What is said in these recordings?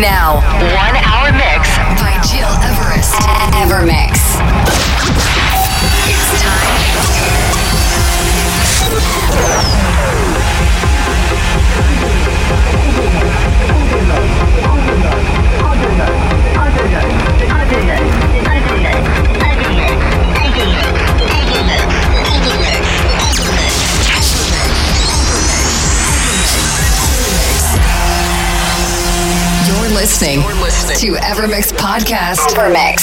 Now, 1 hour mix by Gil Everest and Evermix. It's You're listening to Evermix Podcast. Evermix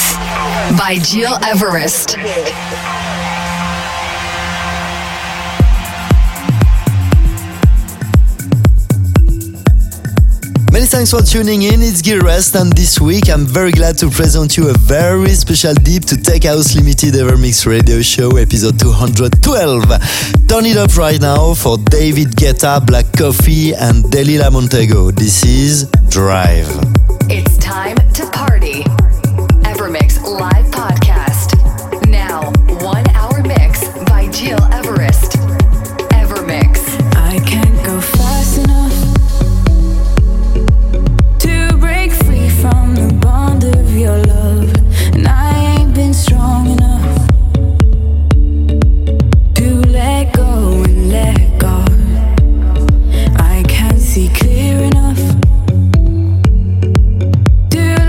by Gil Everest. Many thanks for tuning in, it's Gil Everest, and this week I'm very glad to present you a very special deep to Tech House Limited Evermix Radio Show episode 212. Turn it up right now for David Guetta, Black Coffee and Delilah Montego. This is Drive. It's time to party. Evermix Live Podcast. Now, 1 hour mix by Gil Everest. Evermix. I can't go fast enough from the bond of your love, and I ain't been strong enough to let go and let God. I can't see clear enough to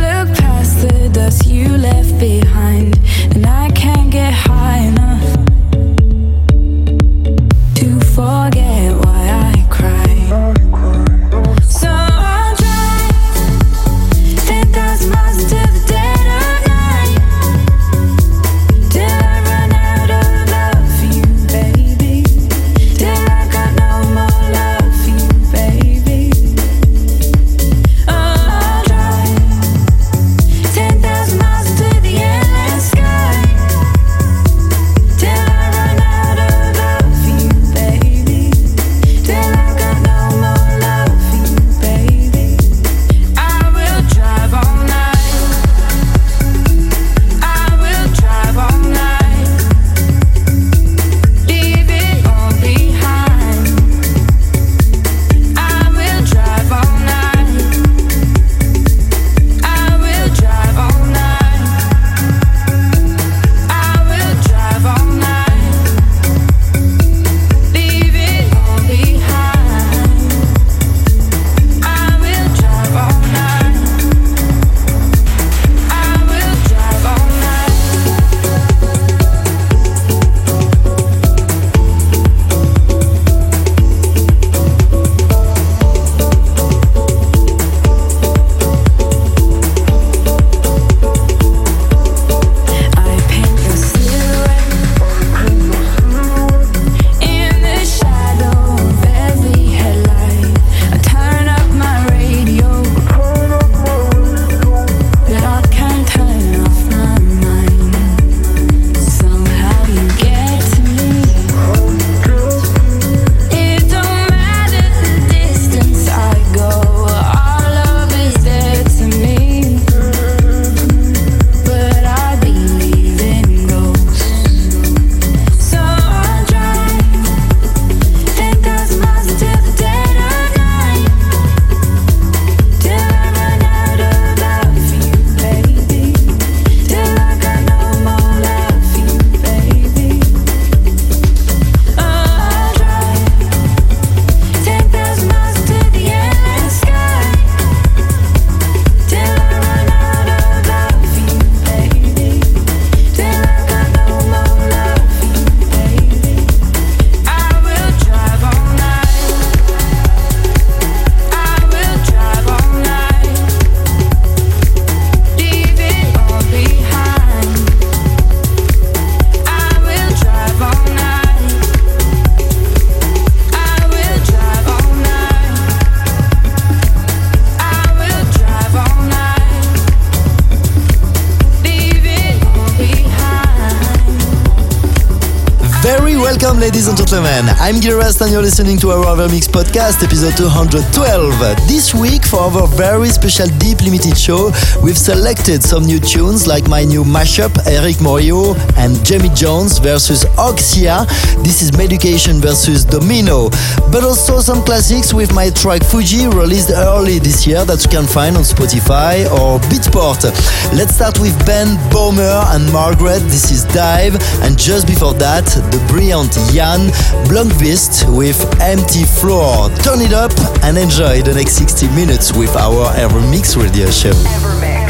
Welcome, ladies and gentlemen. I'm Gil Everest, and you're listening to our Evermix podcast, episode 212. This week, for our very special Deep Limited show, we've selected some new tunes like my new mashup, Eric Morillo and Jamie Jones versus Oxia. This is Medication versus Domino. But also some classics with my track Fuji, released early this year, that you can find on Spotify or Beatport. Let's start with Ben Bomer and Margaret. This is Dive, and just before that, the brilliant Yan Blom with Empty Floor. Turn it up and enjoy the next 60 minutes with our Evermix radio show. Evermix.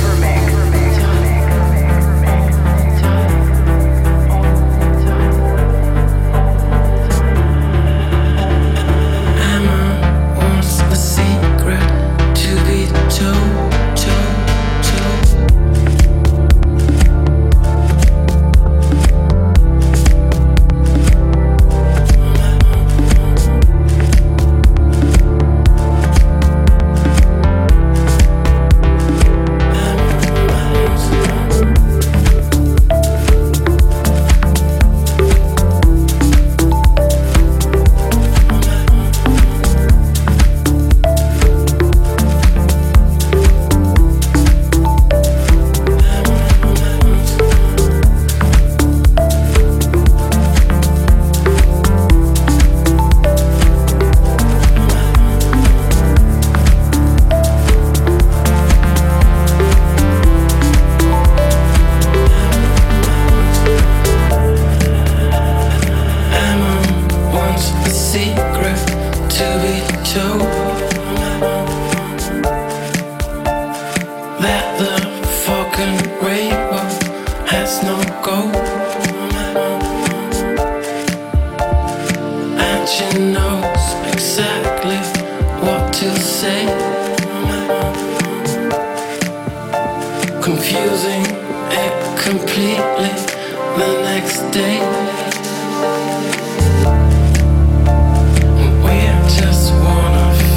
We just wanna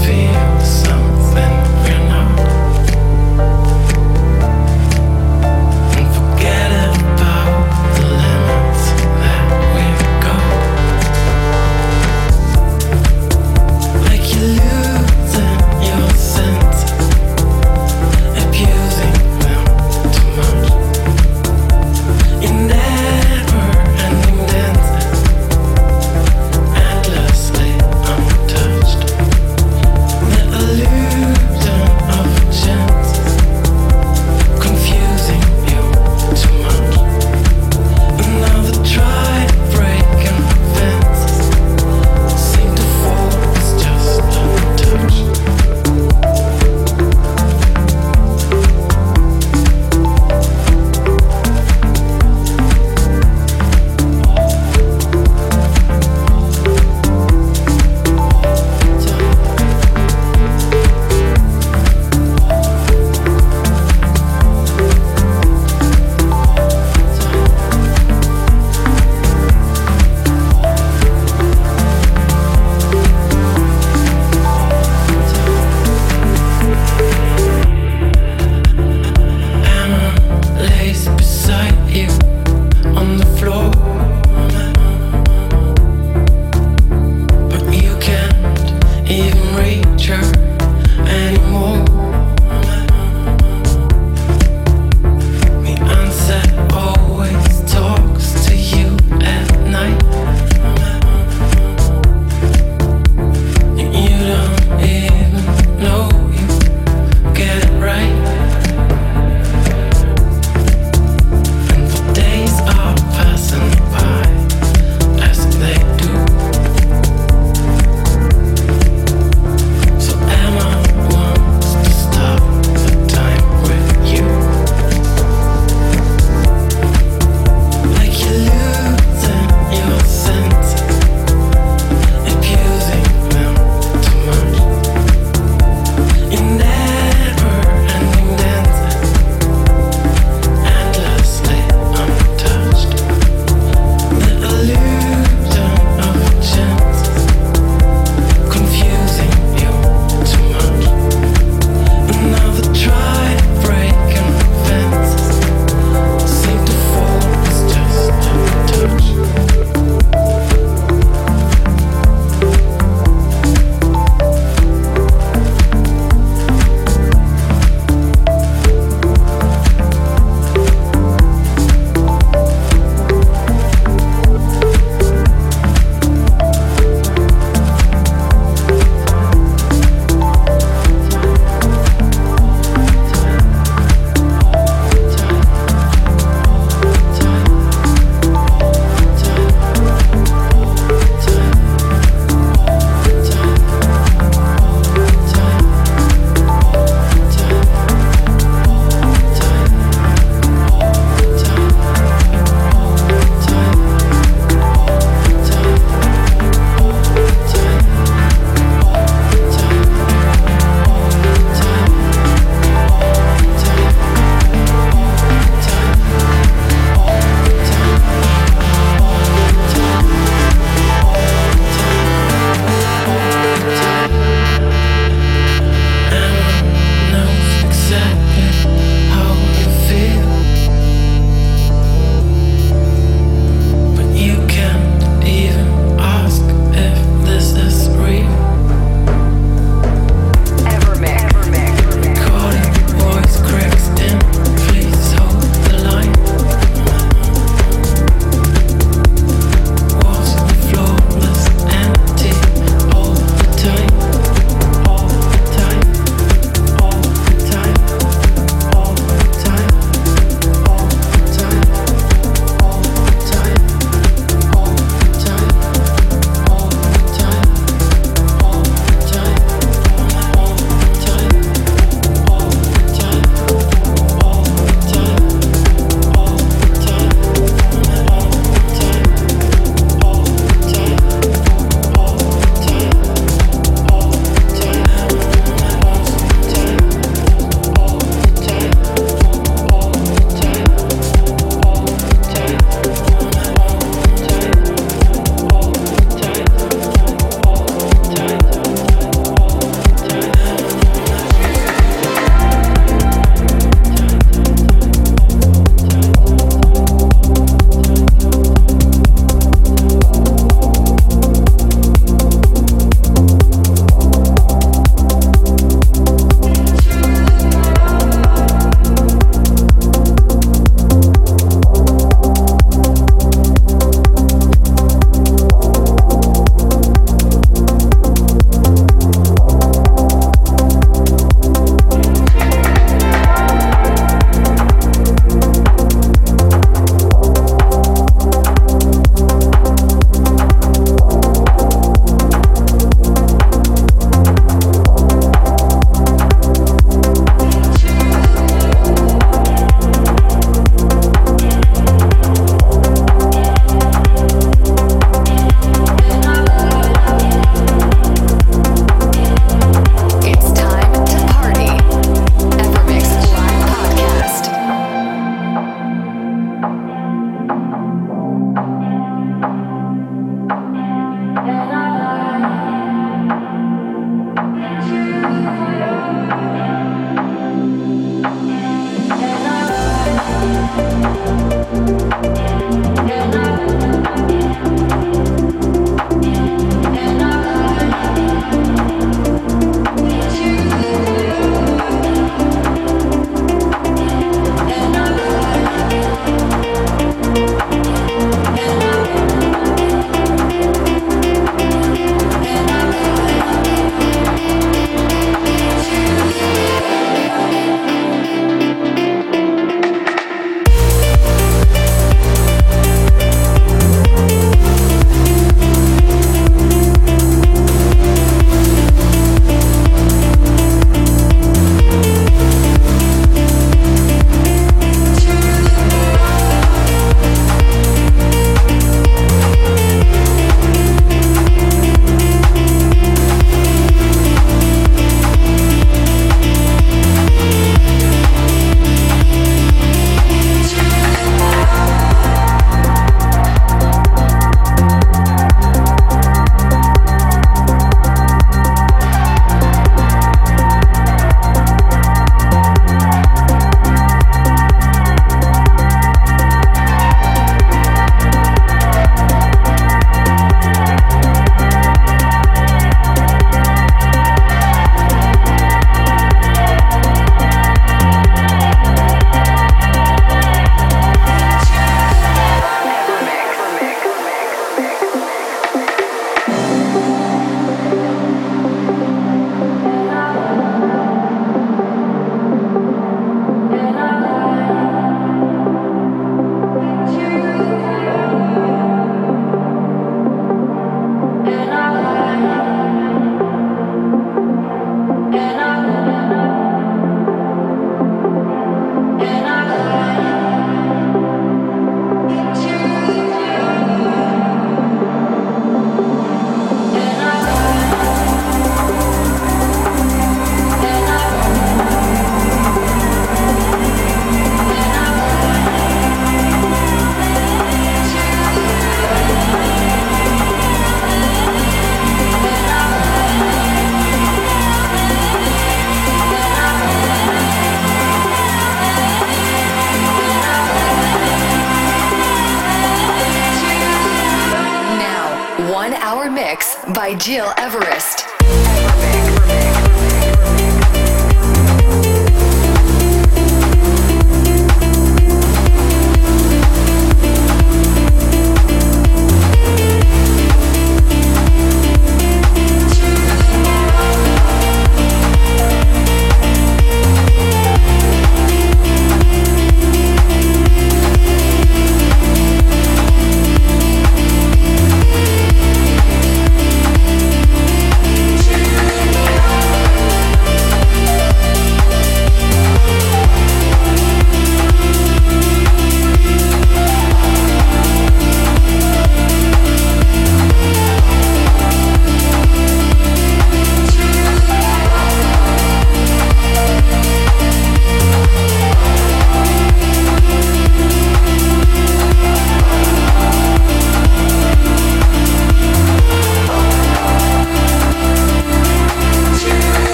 by Gil Everest.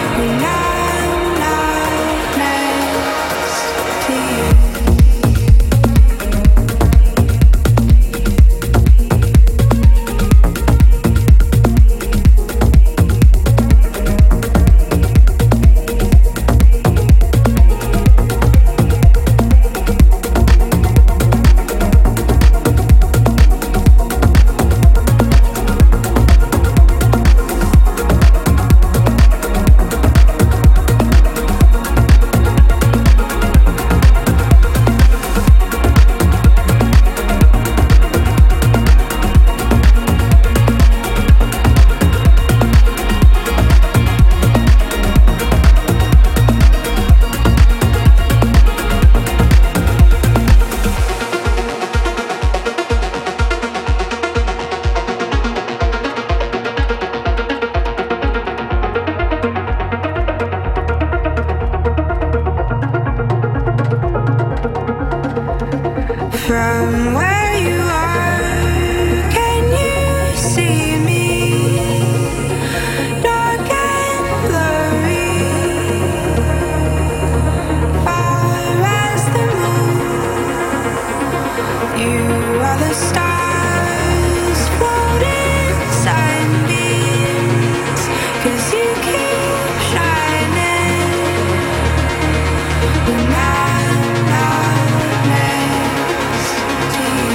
We're not next to you.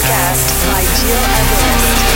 podcast by Gil Everest.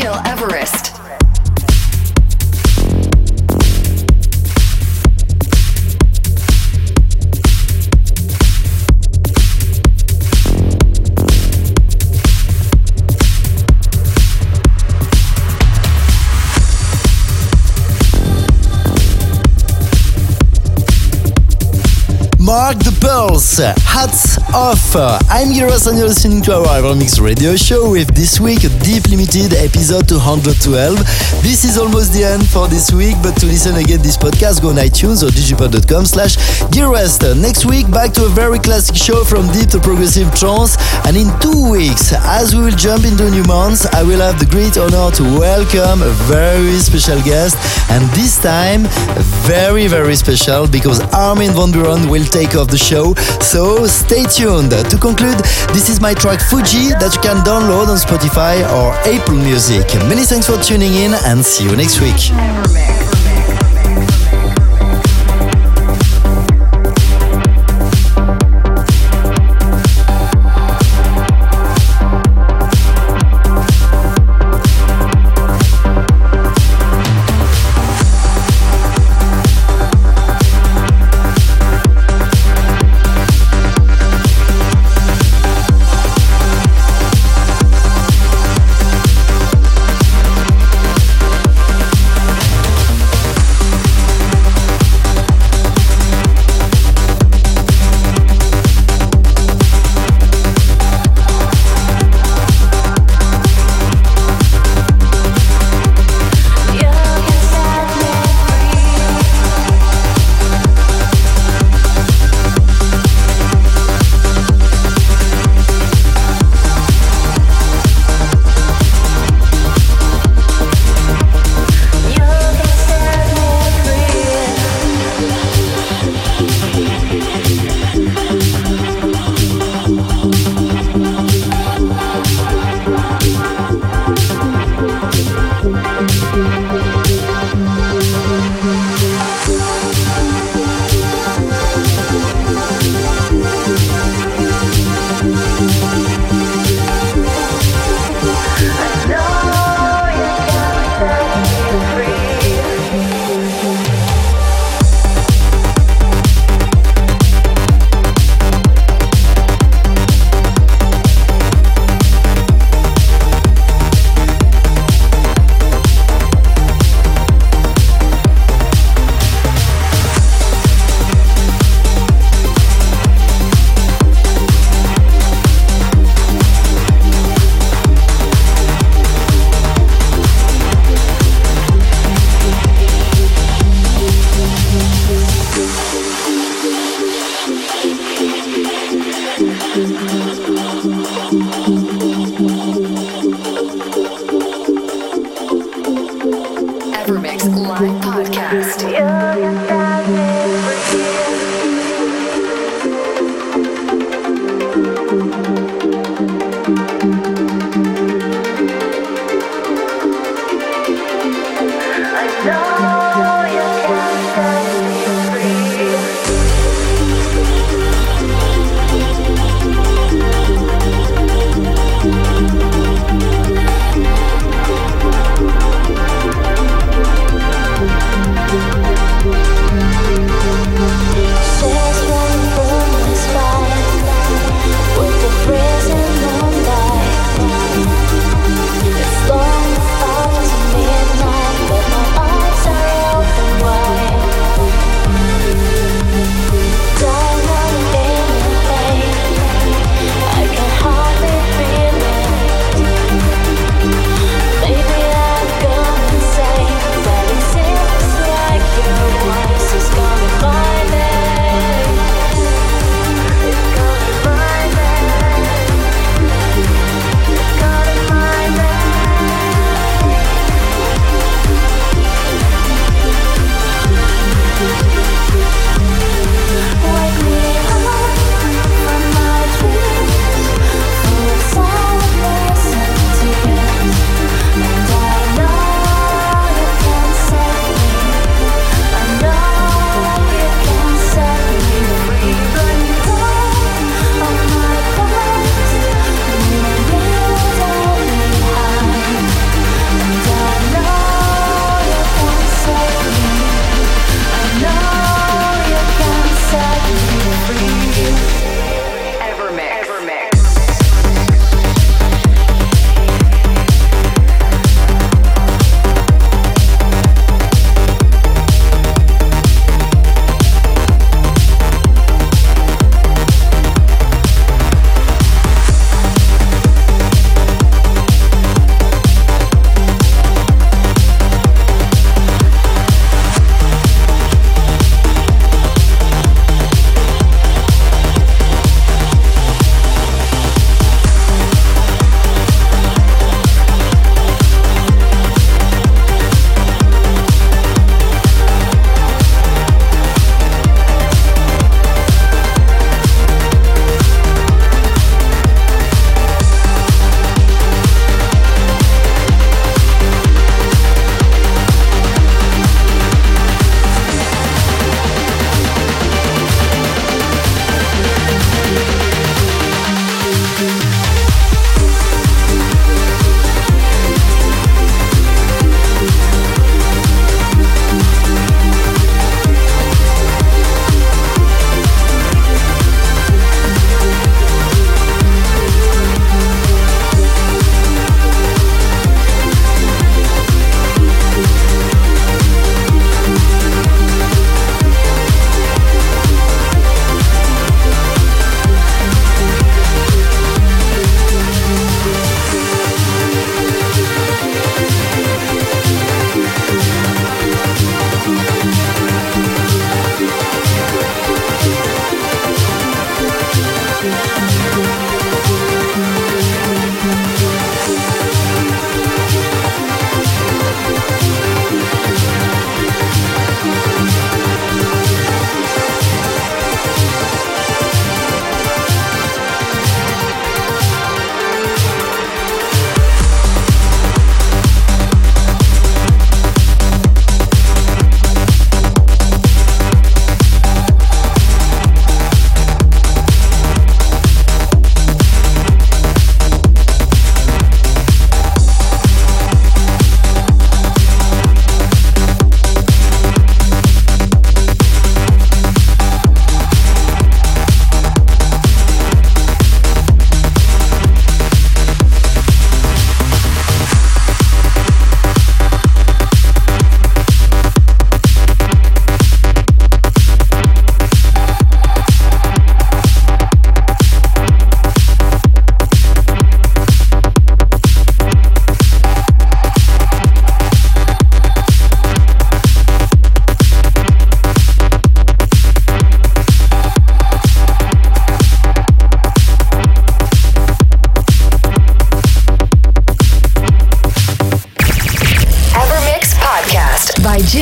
Gil Everest. Mark the Pulse, hats off. I'm Gileverest and you're listening to our Evermix radio show with this week a deep limited episode 212. This is almost the end for this week, but to listen again this podcast go on iTunes or digipod.com/Gileverest. Next week back to a very classic show from deep to progressive trance, and in 2 weeks, as we will jump into new months, I will have the great honor to welcome a very special guest, and this time very very special because Armin von Buren will take of the show, so stay tuned. To conclude, this is my track Fuji that you can download on Spotify or Apple Music. Many thanks for tuning in and see you next week.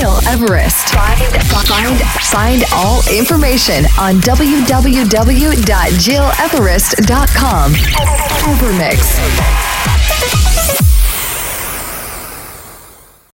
Gil Everest. Find all information on www.gileverest.com. Evermix.